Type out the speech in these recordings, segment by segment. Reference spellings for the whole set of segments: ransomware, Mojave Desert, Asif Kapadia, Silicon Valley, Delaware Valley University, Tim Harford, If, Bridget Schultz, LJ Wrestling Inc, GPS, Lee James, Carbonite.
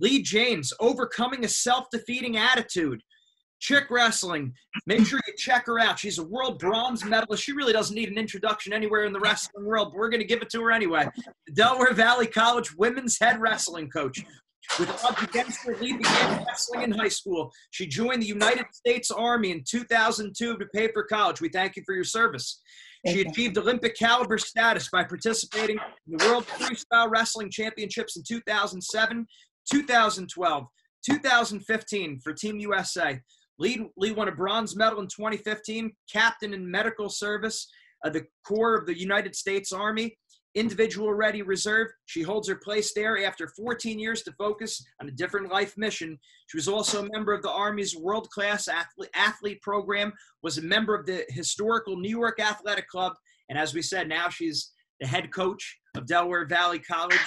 Lee James, overcoming a self-defeating attitude. Chick wrestling. Make sure you check her out. She's a world bronze medalist. She really doesn't need an introduction anywhere in the wrestling world, but we're going to give it to her anyway. The Delaware Valley College women's head wrestling coach. With odds against her, Lee began wrestling in high school. She joined the United States Army in 2002 to pay for college. We thank you for your service. She achieved Olympic caliber status by participating in the World Freestyle Wrestling Championships in 2007, 2012, 2015 for Team USA. Lee won a bronze medal in 2015, captain in medical service, the Corps of the United States Army, individual ready reserve. She holds her place there after 14 years to focus on a different life mission. She was also a member of the Army's world-class athlete program, was a member of the historical New York Athletic Club, and as we said, now she's the head coach of Delaware Valley College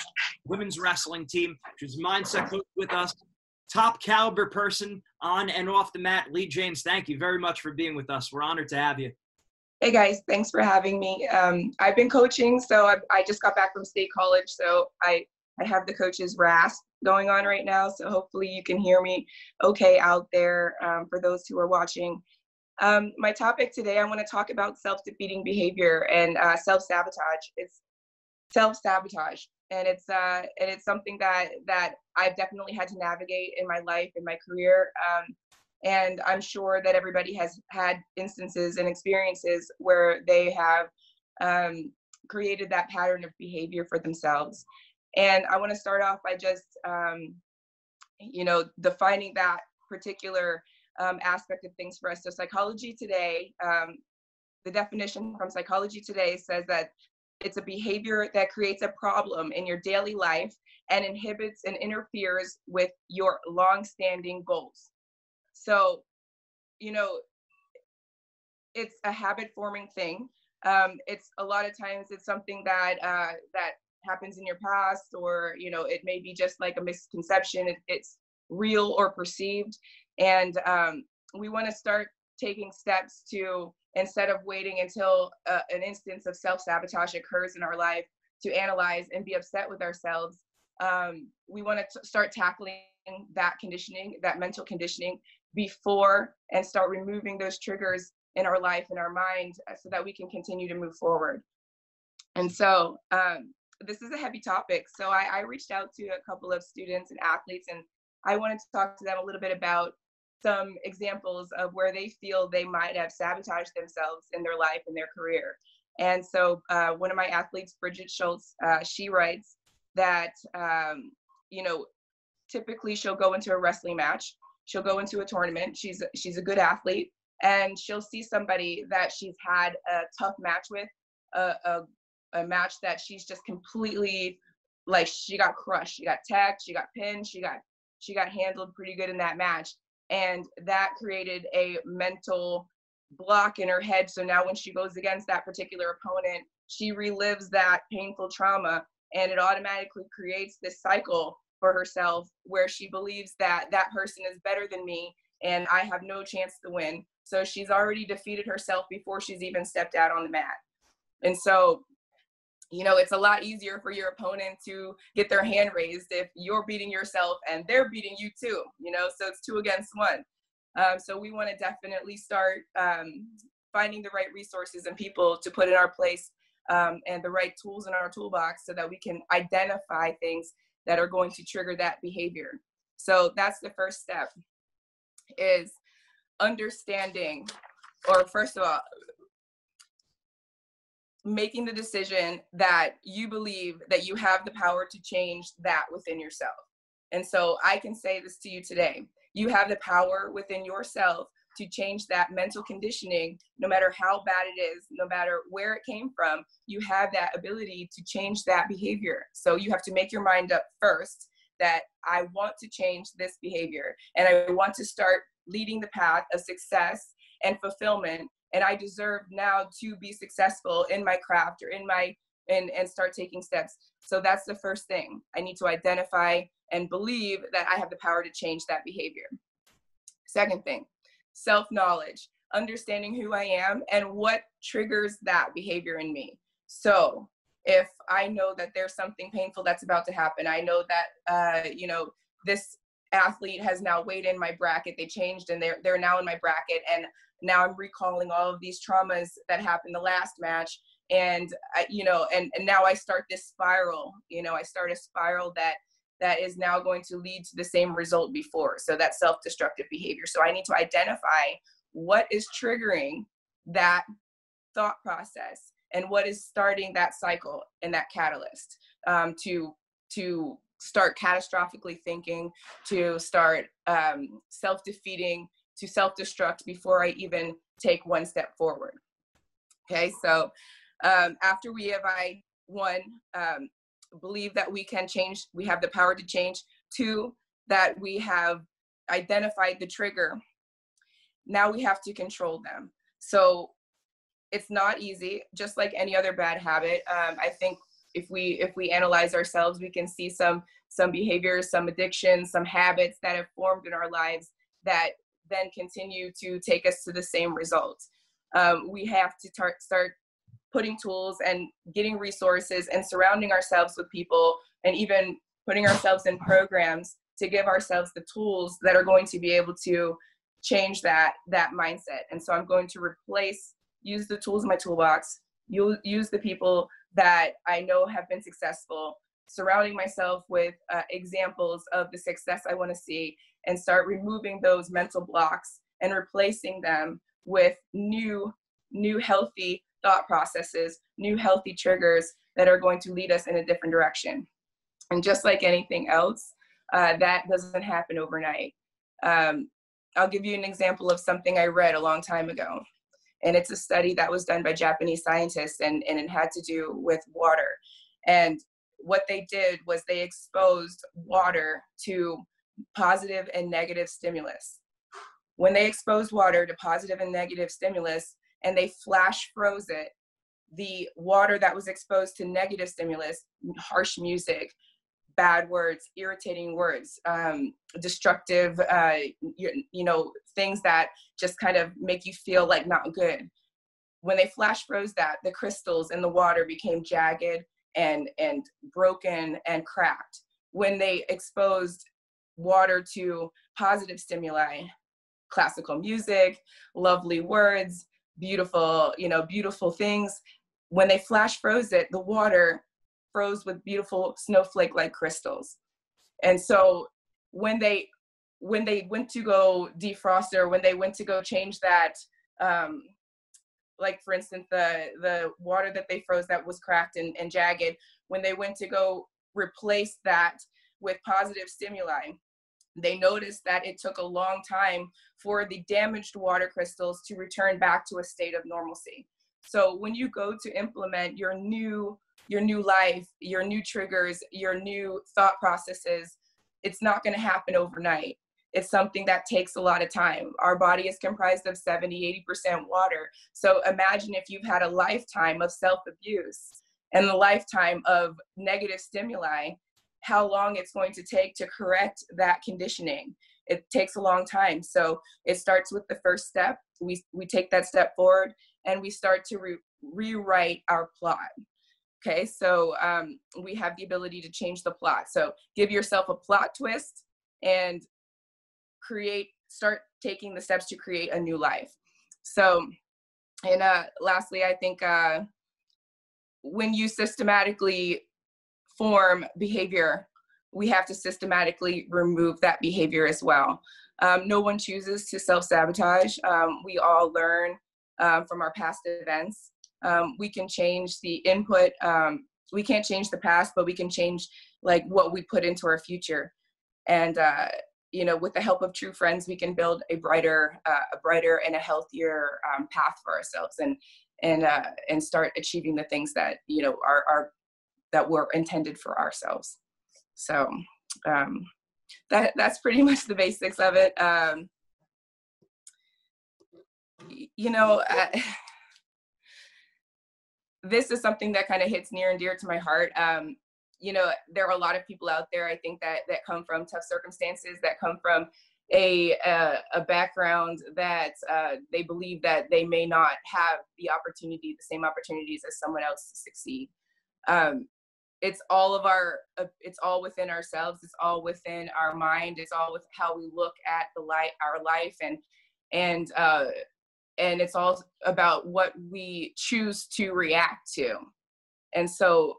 women's wrestling team. She's mindset coach with us. Top caliber person on and off the mat. Lee James, thank you very much for being with us. We're honored to have you. Hey guys, thanks for having me. I've been coaching, so I just got back from State College, so I have the coach's rasp going on right now, so hopefully you can hear me okay out there for those who are watching. My topic today, I want to talk about self-defeating behavior and self-sabotage. It's self-sabotage, and it's something that I've definitely had to navigate in my life, in my career, and I'm sure that everybody has had instances and experiences where they have created that pattern of behavior for themselves. And I want to start off by just defining that particular aspect of things for us. So psychology today, the definition from Psychology Today says that it's a behavior that creates a problem in your daily life and inhibits and interferes with your long-standing goals. So, it's a habit-forming thing. It's a lot of times it's something that happens in your past, or, it may be just like a misconception. It's real or perceived. And we want to start taking steps to, instead of waiting until an instance of self-sabotage occurs in our life to analyze and be upset with ourselves, we want to start tackling that conditioning, that mental conditioning before, and start removing those triggers in our life, in our mind, so that we can continue to move forward. And so this is a heavy topic. So I reached out to a couple of students and athletes, and I wanted to talk to them a little bit about some examples of where they feel they might have sabotaged themselves in their life and their career. And so one of my athletes, Bridget Schultz, she writes that, typically she'll go into a wrestling match. She'll go into a tournament. She's a good athlete. And she'll see somebody that she's had a tough match with, a match that she's just completely, like, she got crushed. She got tagged. She got pinned. She got handled pretty good in that match. And that created a mental block in her head. So now when she goes against that particular opponent, she relives that painful trauma, and it automatically creates this cycle for herself where she believes that that person is better than me and I have no chance to win. So she's already defeated herself before she's even stepped out on the mat. And so, you know, it's a lot easier for your opponent to get their hand raised if you're beating yourself and they're beating you too, you know, so it's 2 against 1. So we want to definitely start finding the right resources and people to put in our place and the right tools in our toolbox so that we can identify things that are going to trigger that behavior. So that's the first step, is understanding, or first of all, making the decision that you believe that you have the power to change that within yourself. And so I can say this to you today. You have the power within yourself to change that mental conditioning, no matter how bad it is, no matter where it came from. You have that ability to change that behavior. So you have to make your mind up first that I want to change this behavior, and I want to start leading the path of success and fulfillment, and I deserve now to be successful in my craft or in my and start taking steps. So that's the first thing. I need to identify and believe that I have the power to change that behavior. Second thing, self-knowledge, understanding who I am and what triggers that behavior in me. So if I know that there's something painful that's about to happen, I know that, you know, this athlete has now weighed in my bracket, they changed and they're now in my bracket, and now I'm recalling all of these traumas that happened the last match, and and now I start this spiral, I start a spiral that is now going to lead to the same result before. So that's self-destructive behavior. So I need to identify what is triggering that thought process and what is starting that cycle and that catalyst to start catastrophically thinking, to start self-defeating, to self-destruct before I even take one step forward. Okay, so after we have, believe that we can change, we have the power to change. 2, that we have identified the trigger. Now we have to control them. So it's not easy, just like any other bad habit. I think if we analyze ourselves, we can see some behaviors, some addictions, some habits that have formed in our lives that then continue to take us to the same result. We have to start putting tools and getting resources and surrounding ourselves with people, and even putting ourselves in programs to give ourselves the tools that are going to be able to change that mindset. And so I'm going to use the tools in my toolbox, use the people that I know have been successful, surrounding myself with examples of the success I want to see, and start removing those mental blocks and replacing them with new healthy thought processes, new healthy triggers that are going to lead us in a different direction. And just like anything else, that doesn't happen overnight. I'll give you an example of something I read a long time ago. And it's a study that was done by Japanese scientists, and it had to do with water. And what they did was they exposed water to positive and negative stimulus. When they exposed water to positive and negative stimulus, and they flash froze it, the water that was exposed to negative stimulus, harsh music, bad words, irritating words, destructive, things that just kind of make you feel like not good. When they flash froze that, the crystals in the water became jagged and broken and cracked. When they exposed water to positive stimuli, classical music, lovely words, beautiful things, when they flash froze it, the water froze with beautiful snowflake-like crystals. And so when they went to go defrost it, or when they went to go change that, like for instance, the water that they froze that was cracked and jagged, when they went to go replace that with positive stimuli, they noticed that it took a long time for the damaged water crystals to return back to a state of normalcy. So when you go to implement your new life, your new triggers, your new thought processes, it's not going to happen overnight. It's something that takes a lot of time. Our body is comprised of 70, 80% water. So imagine if you've had a lifetime of self-abuse and a lifetime of negative stimuli, how long it's going to take to correct that conditioning. It takes a long time. So it starts with the first step. We take that step forward and we start to rewrite our plot. Okay, so we have the ability to change the plot. So give yourself a plot twist and start taking the steps to create a new life. So, and lastly, I think when you systematically form behavior, we have to systematically remove that behavior as well. No one chooses to self-sabotage. We all learn from our past events. We can change the input. We can't change the past, but we can change like what we put into our future. And you know, with the help of true friends, we can build a brighter and a healthier path for ourselves, and start achieving the things that, you know, are that were intended for ourselves. So that's pretty much the basics of it. You know, this is something that kind of hits near and dear to my heart. You know, there are a lot of people out there, I think, that come from tough circumstances, that come from a background that they believe that they may not have the same opportunities as someone else to succeed. It's all within ourselves. It's all within our mind. It's all with how we look at our life, and it's all about what we choose to react to. And so,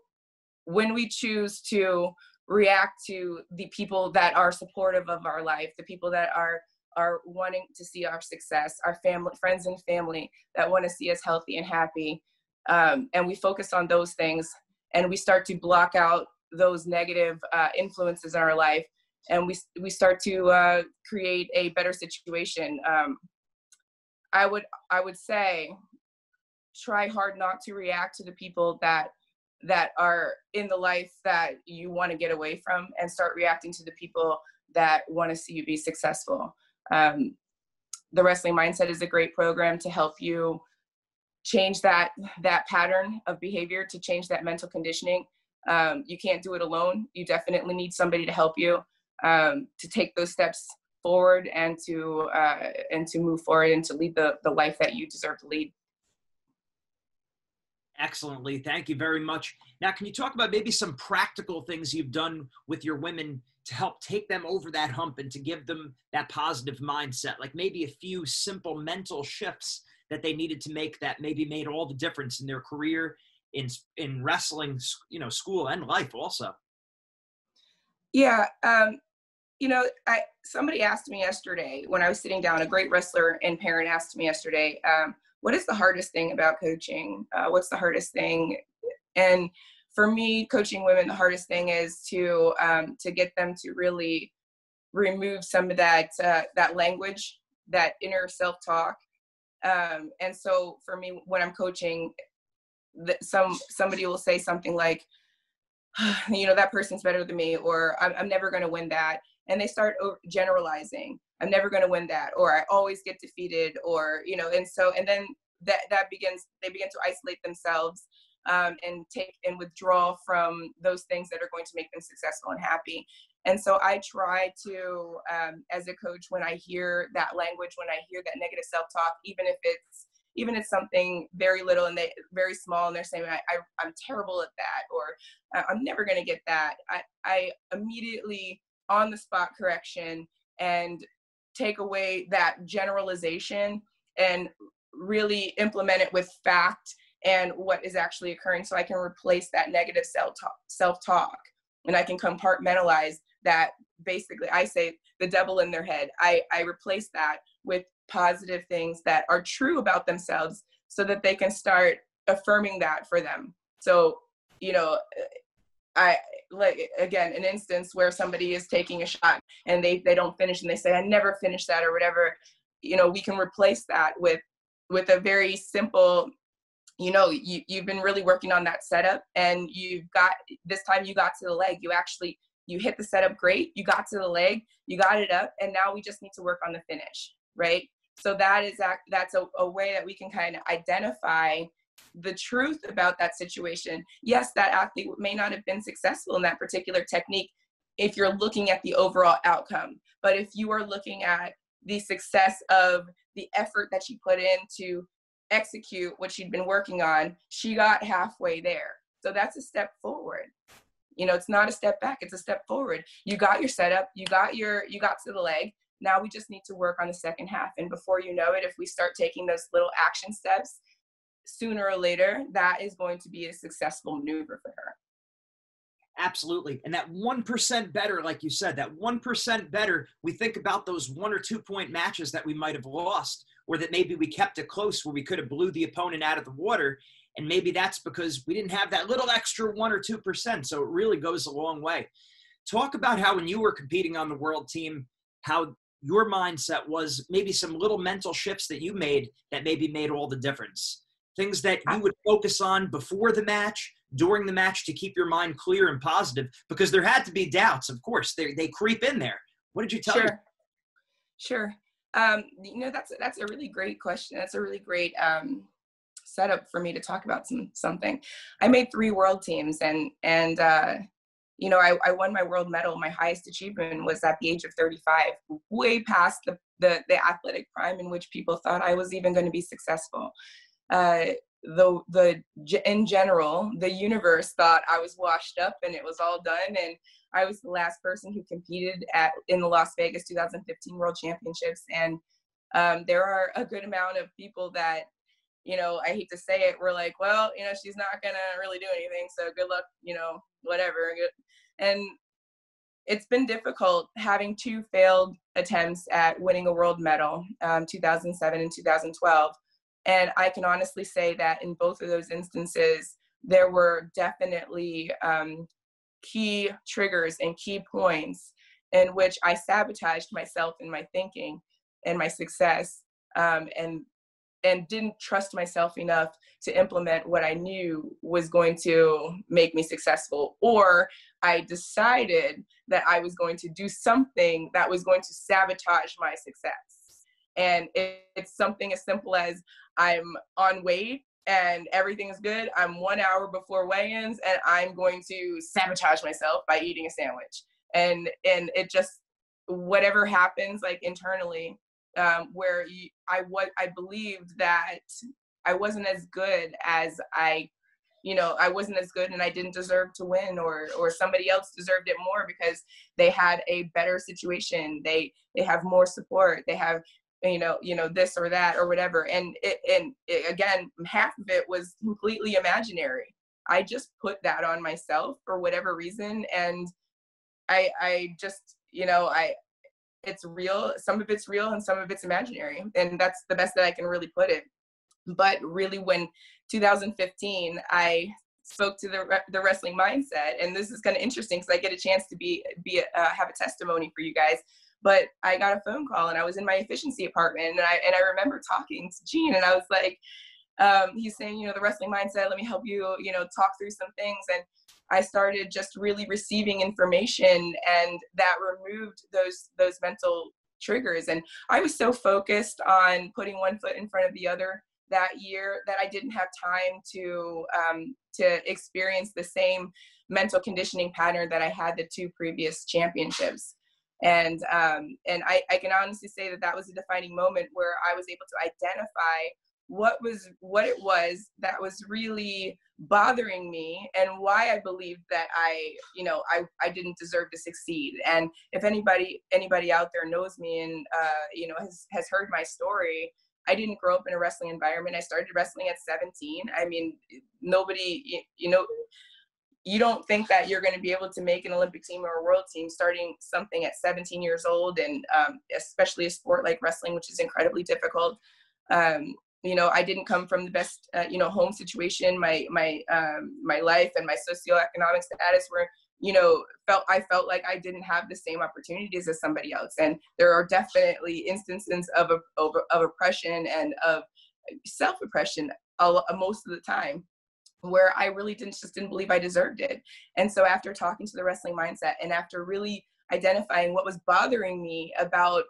when we choose to react to the people that are supportive of our life, the people that are wanting to see our success, our family, friends and family that want to see us healthy and happy, and we focus on those things, and we start to block out those negative influences in our life, and we start to create a better situation. I would say, try hard not to react to the people that are in the life that you want to get away from, and start reacting to the people that want to see you be successful. The Wrestling Mindset is a great program to help you change that pattern of behavior, to change that mental conditioning. You can't do it alone. You definitely need somebody to help you to take those steps forward and to move forward and to lead the life that you deserve to lead. Excellently. Thank you very much. Now, can you talk about maybe some practical things you've done with your women to help take them over that hump and to give them that positive mindset, like maybe a few simple mental shifts that they needed to make that maybe made all the difference in their career, in wrestling, you know, school and life also? Yeah. You know, somebody asked me yesterday when I was sitting down, a great wrestler and parent asked me yesterday, what is the hardest thing about coaching? What's the hardest thing? And for me, coaching women, the hardest thing is to get them to really remove some of that language, that inner self-talk. And so for me, when I'm coaching, somebody will say something like, you know, that person's better than me, or I'm never going to win that. And they start generalizing. I'm never going to win that, or I always get defeated, or, you know, and so, and then they begin to isolate themselves and take and withdraw from those things that are going to make them successful and happy. And so I try to, as a coach, when I hear that language, when I hear that negative self-talk, even if it's something very little and very small, and they're saying, I'm terrible at that, or I'm never going to get that, I immediately on the spot correction and take away that generalization and really implement it with fact and what is actually occurring, so I can replace that negative self-talk, and I can compartmentalize that. Basically, I say the devil in their head. I replace that with positive things that are true about themselves, so that they can start affirming that for them. So, you know, an instance where somebody is taking a shot and they don't finish and they say, I never finished that, or whatever, you know, we can replace that with a very simple, you know, you've been really working on that setup, and this time you got to the leg, you actually you hit the setup great, you got to the leg, you got it up, and now we just need to work on the finish, right? So that is that's a way that we can kind of identify the truth about that situation. Yes, that athlete may not have been successful in that particular technique if you're looking at the overall outcome. But if you are looking at the success of the effort that she put in to execute what she'd been working on, she got halfway there. So that's a step forward. You know, it's not a step back, it's a step forward. You got your setup, you got to the leg. Now we just need to work on the second half. And before you know it, if we start taking those little action steps, sooner or later, that is going to be a successful maneuver for her. Absolutely. And that 1% better, like you said, that 1% better, we think about those 1 or 2 point matches that we might have lost, or that maybe we kept it close where we could have blew the opponent out of the water. And maybe that's because we didn't have that little extra 1 or 2%. So it really goes a long way. Talk about how when you were competing on the world team, how your mindset was, maybe some little mental shifts that you made that maybe made all the difference. Things that you would focus on before the match, during the match, to keep your mind clear and positive, because there had to be doubts, of course. They creep in there. What did you tell you? Sure. You know, that's a really great question. That's a really great setup for me to talk about something. I made 3 world teams, and you know, I won my world medal. My highest achievement was at the age of 35, way past the athletic prime in which people thought I was even going to be successful. In general, the universe thought I was washed up and it was all done, and I was the last person who competed in the Las Vegas 2015 World Championships. And there are a good amount of people that, you know, I hate to say it, we're like, well, you know, she's not gonna really do anything, so good luck, you know, whatever. And it's been difficult having 2 failed attempts at winning a world medal, 2007 and 2012. And I can honestly say that in both of those instances, there were definitely key triggers and key points in which I sabotaged myself and my thinking and my success, and didn't trust myself enough to implement what I knew was going to make me successful. Or I decided that I was going to do something that was going to sabotage my success. And it's something as simple as I'm on weight and everything is good. I'm 1 hour before weigh-ins and I'm going to sabotage myself by eating a sandwich. And it just, whatever happens like internally, I believed that I wasn't as good as I wasn't as good and I didn't deserve to win, or somebody else deserved it more because they had a better situation. They have more support. They have, you know, this or that or whatever. And it, again, half of it was completely imaginary. I just put that on myself for whatever reason. And I just, you know, it's real. Some of it's real and some of it's imaginary. And that's the best that I can really put it. But really, when 2015, I spoke to the wrestling mindset, and this is kind of interesting because I get a chance to have a testimony for you guys. But I got a phone call and I was in my efficiency apartment, and I remember talking to Gene, and I was like, he's saying, you know, the wrestling mindset, let me help you, you know, talk through some things. And I started just really receiving information, and that removed those mental triggers. And I was so focused on putting one foot in front of the other that year that I didn't have time to experience the same mental conditioning pattern that I had the 2 previous championships. And I can honestly say that was a defining moment where I was able to identify what it was that was really bothering me and why I believed that I didn't deserve to succeed. And if anybody out there knows me and, you know, has heard my story, I didn't grow up in a wrestling environment. I started wrestling at 17. I mean, nobody, you know, you don't think that you're going to be able to make an Olympic team or a world team starting something at 17 years old, and especially a sport like wrestling, which is incredibly difficult. You know, I didn't come from the best, you know, home situation. My life and my socioeconomic status were, you know, I felt like I didn't have the same opportunities as somebody else. And there are definitely instances of oppression and of self-oppression most of the time. where I really didn't believe I deserved it. And so after talking to the Wrestling Mindset and after really identifying what was bothering me about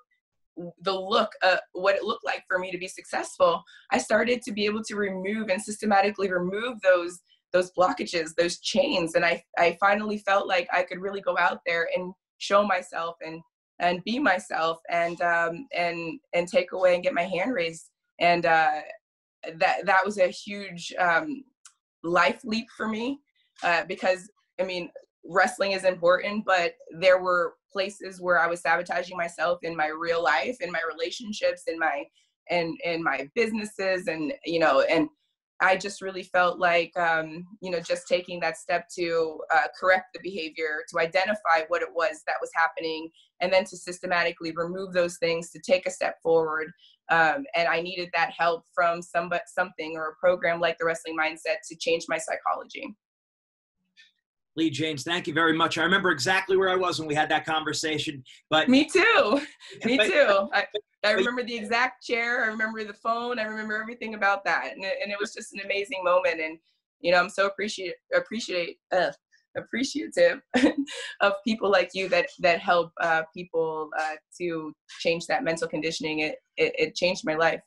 the look, what it looked like for me to be successful, I started to be able to remove and systematically remove those blockages, those chains. And I finally felt like I could really go out there and show myself and be myself and take away and get my hand raised. And that was a huge life leap for me because, I mean, wrestling is important, but there were places where I was sabotaging myself in my real life, in my relationships, in my businesses. And, you know, and I just really felt like, you know, just taking that step to correct the behavior, to identify what it was that was happening, and then to systematically remove those things, to take a step forward. And I needed that help from something or a program like the Wrestling Mindset to change my psychology. Lee James, thank you very much. I remember exactly where I was when we had that conversation. But me too. Me too. I remember the exact chair. I remember the phone. I remember everything about that. And it was just an amazing moment. And, you know, I'm so appreciative of people like you that help people to change that mental conditioning. It changed my life.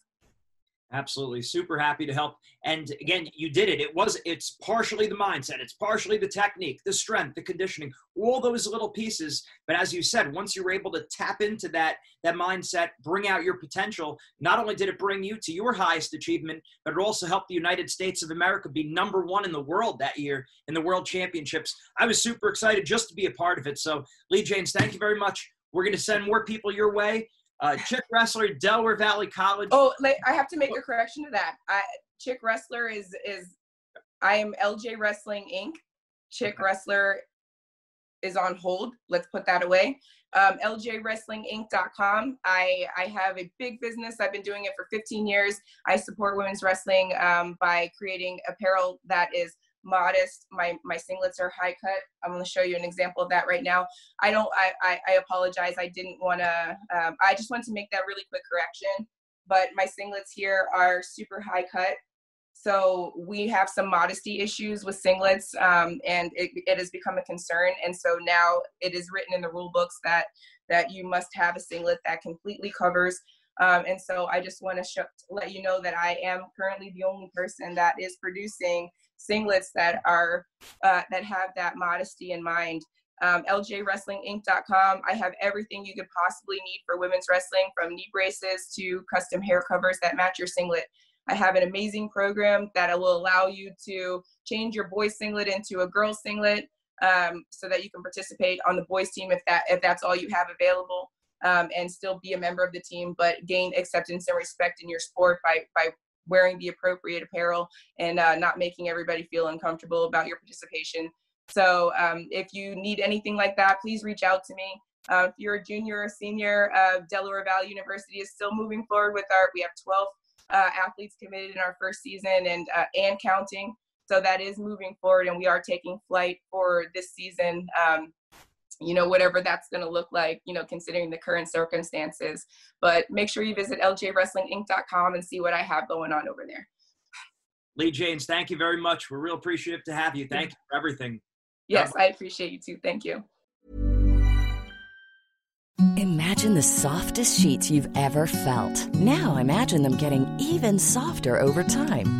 Absolutely. Super happy to help. And again, you did it. It's partially the mindset. It's partially the technique, the strength, the conditioning, all those little pieces. But as you said, once you were able to tap into that mindset, bring out your potential, not only did it bring you to your highest achievement, but it also helped the United States of America be number one in the world that year in the World Championships. I was super excited just to be a part of it. So Lee James, thank you very much. We're going to send more people your way. Chick Wrestler, Delaware Valley College. Oh, I have to make a correction to that. Chick Wrestler is I am LJ Wrestling Inc. Chick Wrestler is on hold. Let's put that away. LJWrestlingInc.com. I have a big business. I've been doing it for 15 years. I support women's wrestling by creating apparel that is modest. My singlets are high cut. I'm going to show you an example of that right now. I apologize. I didn't want to, I just wanted to make that really quick correction, but my singlets here are super high cut. So we have some modesty issues with singlets, and it has become a concern. And so now it is written in the rule books that you must have a singlet that completely covers. And so I just want to let you know that I am currently the only person that is producing singlets that are that have that modesty in mind. LJWrestlingInc.com. I have everything you could possibly need for women's wrestling, from knee braces to custom hair covers that match your singlet. I have an amazing program that will allow you to change your boys singlet into a girl singlet, so that you can participate on the boys team if that's all you have available, and still be a member of the team, but gain acceptance and respect in your sport by wearing the appropriate apparel and not making everybody feel uncomfortable about your participation. So if you need anything like that, please reach out to me. If you're a junior or senior, Delaware Valley University is still moving forward with we have 12 athletes committed in our first season and counting. So that is moving forward, and we are taking flight for this season. You know, whatever that's going to look like, you know, considering the current circumstances. But make sure you visit LJWrestlingInc.com and see what I have going on over there. Lee James, thank you very much. We're real appreciative to have you. Thank you for everything. Yes, I appreciate you too. Thank you. Imagine the softest sheets you've ever felt. Now imagine them getting even softer over time.